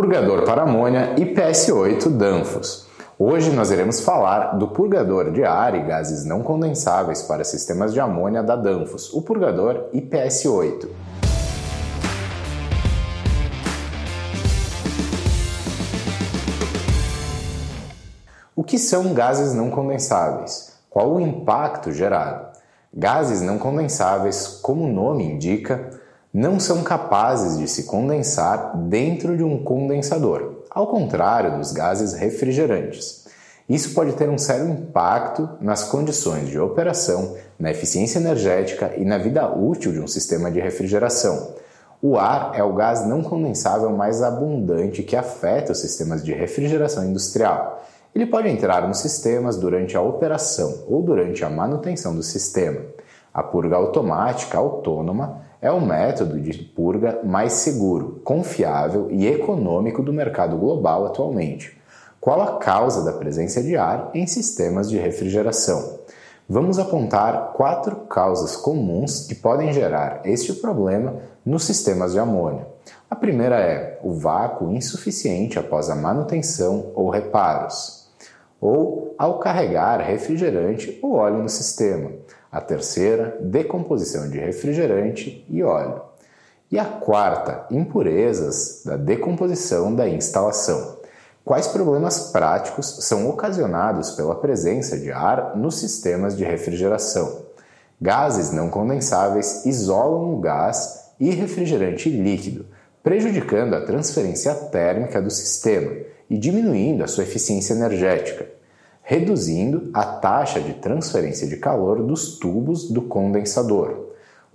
Purgador para amônia IPS 8 Danfoss. Hoje nós iremos falar do purgador de ar e gases não condensáveis para sistemas de amônia da Danfoss, o purgador IPS 8. O que são gases não condensáveis? Qual o impacto gerado? Gases não condensáveis, como o nome indica, não são capazes de se condensar dentro de um condensador, ao contrário dos gases refrigerantes. Isso pode ter um sério impacto nas condições de operação, na eficiência energética e na vida útil de um sistema de refrigeração. O ar é o gás não condensável mais abundante que afeta os sistemas de refrigeração industrial. Ele pode entrar nos sistemas durante a operação ou durante a manutenção do sistema. A purga automática autônoma é o método de purga mais seguro, confiável e econômico do mercado global atualmente. Qual a causa da presença de ar em sistemas de refrigeração? Vamos apontar quatro causas comuns que podem gerar este problema nos sistemas de amônia. A primeira é o vácuo insuficiente após a manutenção ou reparos, ou ao carregar refrigerante ou óleo no sistema. A terceira, decomposição de refrigerante e óleo. E a quarta, impurezas da decomposição da instalação. Quais problemas práticos são ocasionados pela presença de ar nos sistemas de refrigeração? Gases não condensáveis isolam o gás e refrigerante líquido, prejudicando a transferência térmica do sistema e diminuindo a sua eficiência energética, reduzindo a taxa de transferência de calor dos tubos do condensador.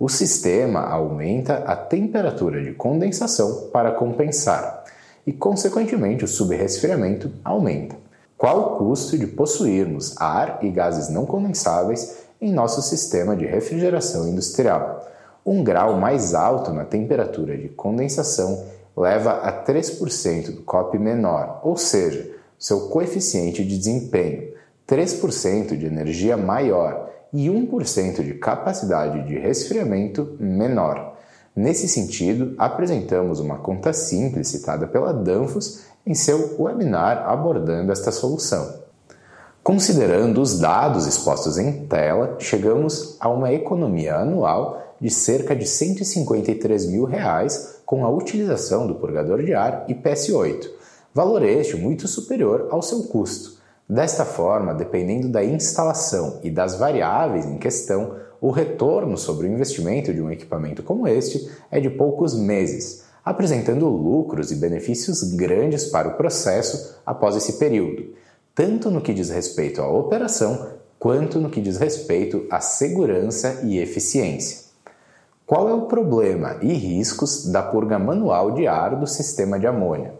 O sistema aumenta a temperatura de condensação para compensar e, consequentemente, o subresfriamento aumenta. Qual o custo de possuirmos ar e gases não condensáveis em nosso sistema de refrigeração industrial? Um grau mais alto na temperatura de condensação leva a 3% do COP menor, ou seja, seu coeficiente de desempenho, 3% de energia maior e 1% de capacidade de resfriamento menor. Nesse sentido, apresentamos uma conta simples citada pela Danfoss em seu webinar abordando esta solução. Considerando os dados expostos em tela, chegamos a uma economia anual de cerca de R$ 153 mil com a utilização do purgador de ar IPS 8, valor este muito superior ao seu custo. Desta forma, dependendo da instalação e das variáveis em questão, o retorno sobre o investimento de um equipamento como este é de poucos meses, apresentando lucros e benefícios grandes para o processo após esse período, tanto no que diz respeito à operação, quanto no que diz respeito à segurança e eficiência. Qual é o problema e riscos da purga manual de ar do sistema de amônia?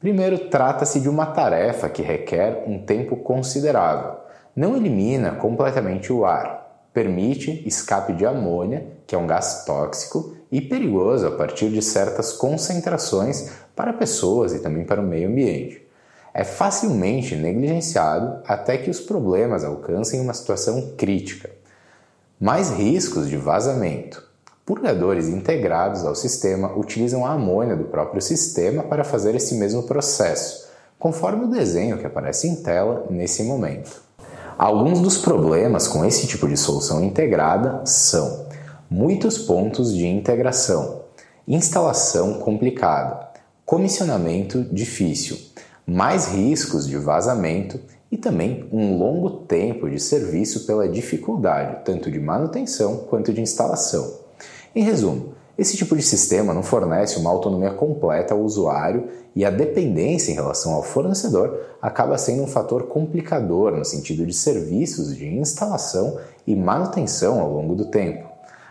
Primeiro, trata-se de uma tarefa que requer um tempo considerável. Não elimina completamente o ar, permite escape de amônia, que é um gás tóxico e perigoso a partir de certas concentrações para pessoas e também para o meio ambiente. É facilmente negligenciado até que os problemas alcancem uma situação crítica. Mais riscos de vazamento. Purgadores integrados ao sistema utilizam a amônia do próprio sistema para fazer esse mesmo processo, conforme o desenho que aparece em tela nesse momento. Alguns dos problemas com esse tipo de solução integrada são muitos pontos de integração, instalação complicada, comissionamento difícil, mais riscos de vazamento e também um longo tempo de serviço pela dificuldade tanto de manutenção quanto de instalação. Em resumo, esse tipo de sistema não fornece uma autonomia completa ao usuário e a dependência em relação ao fornecedor acaba sendo um fator complicador no sentido de serviços de instalação e manutenção ao longo do tempo,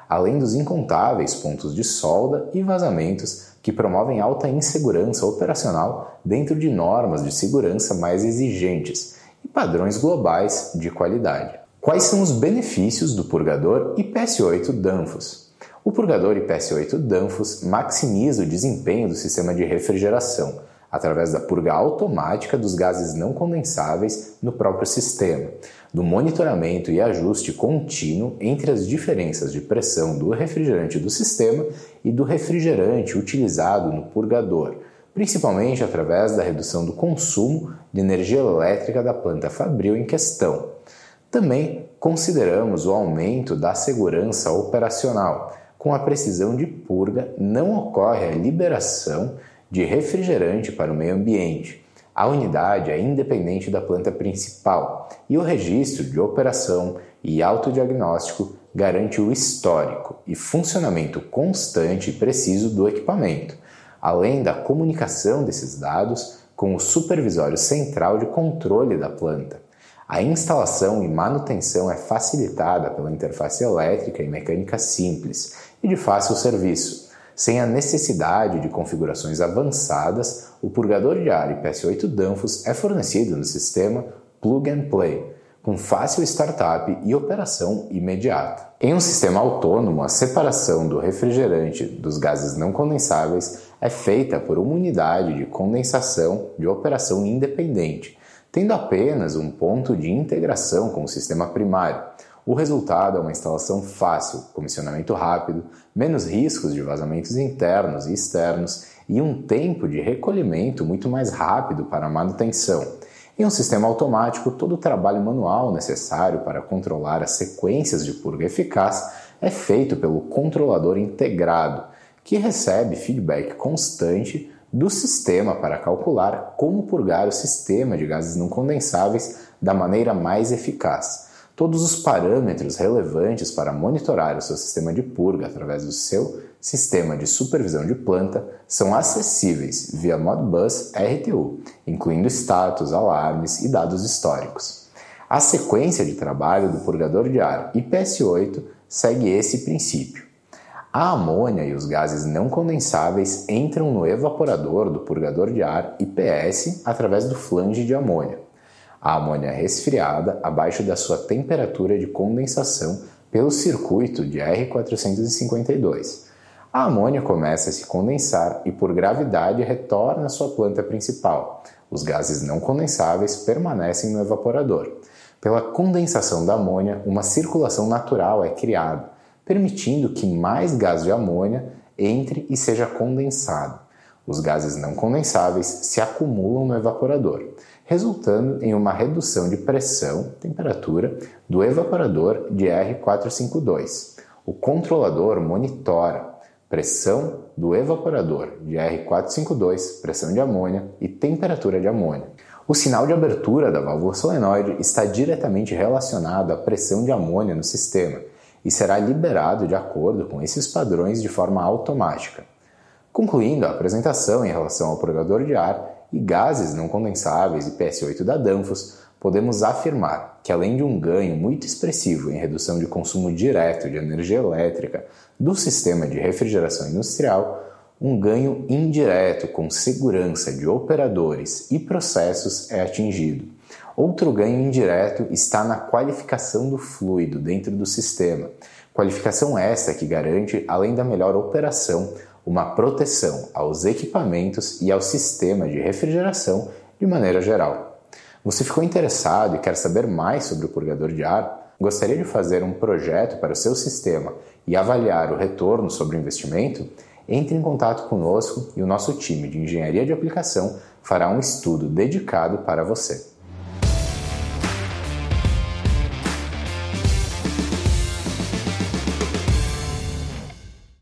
além dos incontáveis pontos de solda e vazamentos que promovem alta insegurança operacional dentro de normas de segurança mais exigentes e padrões globais de qualidade. Quais são os benefícios do purgador IPS 8 Danfoss? O purgador IPS 8 Danfoss maximiza o desempenho do sistema de refrigeração através da purga automática dos gases não condensáveis no próprio sistema, do monitoramento e ajuste contínuo entre as diferenças de pressão do refrigerante do sistema e do refrigerante utilizado no purgador, principalmente através da redução do consumo de energia elétrica da planta fabril em questão. Também consideramos o aumento da segurança operacional. Com a precisão de purga, não ocorre a liberação de refrigerante para o meio ambiente. A unidade é independente da planta principal e o registro de operação e autodiagnóstico garante o histórico e funcionamento constante e preciso do equipamento, além da comunicação desses dados com o Supervisório Central de Controle da planta. A instalação e manutenção é facilitada pela interface elétrica e mecânica simples e de fácil serviço. Sem a necessidade de configurações avançadas, o purgador de ar IPS 8 Danfoss é fornecido no sistema Plug and Play, com fácil startup e operação imediata. Em um sistema autônomo, a separação do refrigerante dos gases não condensáveis é feita por uma unidade de condensação de operação independente, tendo apenas um ponto de integração com o sistema primário. O resultado é uma instalação fácil, comissionamento rápido, menos riscos de vazamentos internos e externos e um tempo de recolhimento muito mais rápido para a manutenção. Em um sistema automático, todo o trabalho manual necessário para controlar as sequências de purga eficaz é feito pelo controlador integrado, que recebe feedback constante do sistema para calcular como purgar o sistema de gases não condensáveis da maneira mais eficaz. Todos os parâmetros relevantes para monitorar o seu sistema de purga através do seu sistema de supervisão de planta são acessíveis via Modbus RTU, incluindo status, alarmes e dados históricos. A sequência de trabalho do purgador de ar IPS 8 segue esse princípio. A amônia e os gases não condensáveis entram no evaporador do purgador de ar IPS através do flange de amônia. A amônia é resfriada abaixo da sua temperatura de condensação pelo circuito de R452. A amônia começa a se condensar e, por gravidade, retorna à sua planta principal. Os gases não condensáveis permanecem no evaporador. Pela condensação da amônia, uma circulação natural é criada, permitindo que mais gás de amônia entre e seja condensado. Os gases não condensáveis se acumulam no evaporador, resultando em uma redução de pressão, temperatura, do evaporador de R452. O controlador monitora pressão do evaporador de R452, pressão de amônia e temperatura de amônia. O sinal de abertura da válvula solenoide está diretamente relacionado à pressão de amônia no sistema e será liberado de acordo com esses padrões de forma automática. Concluindo a apresentação em relação ao purgador de ar e gases não condensáveis IPS 8 da Danfoss, podemos afirmar que, além de um ganho muito expressivo em redução de consumo direto de energia elétrica do sistema de refrigeração industrial, um ganho indireto com segurança de operadores e processos é atingido. Outro ganho indireto está na qualificação do fluido dentro do sistema, qualificação esta que garante, além da melhor operação, uma proteção aos equipamentos e ao sistema de refrigeração de maneira geral. Você ficou interessado e quer saber mais sobre o purgador de ar? Gostaria de fazer um projeto para o seu sistema e avaliar o retorno sobre o investimento? Entre em contato conosco e o nosso time de engenharia de aplicação fará um estudo dedicado para você.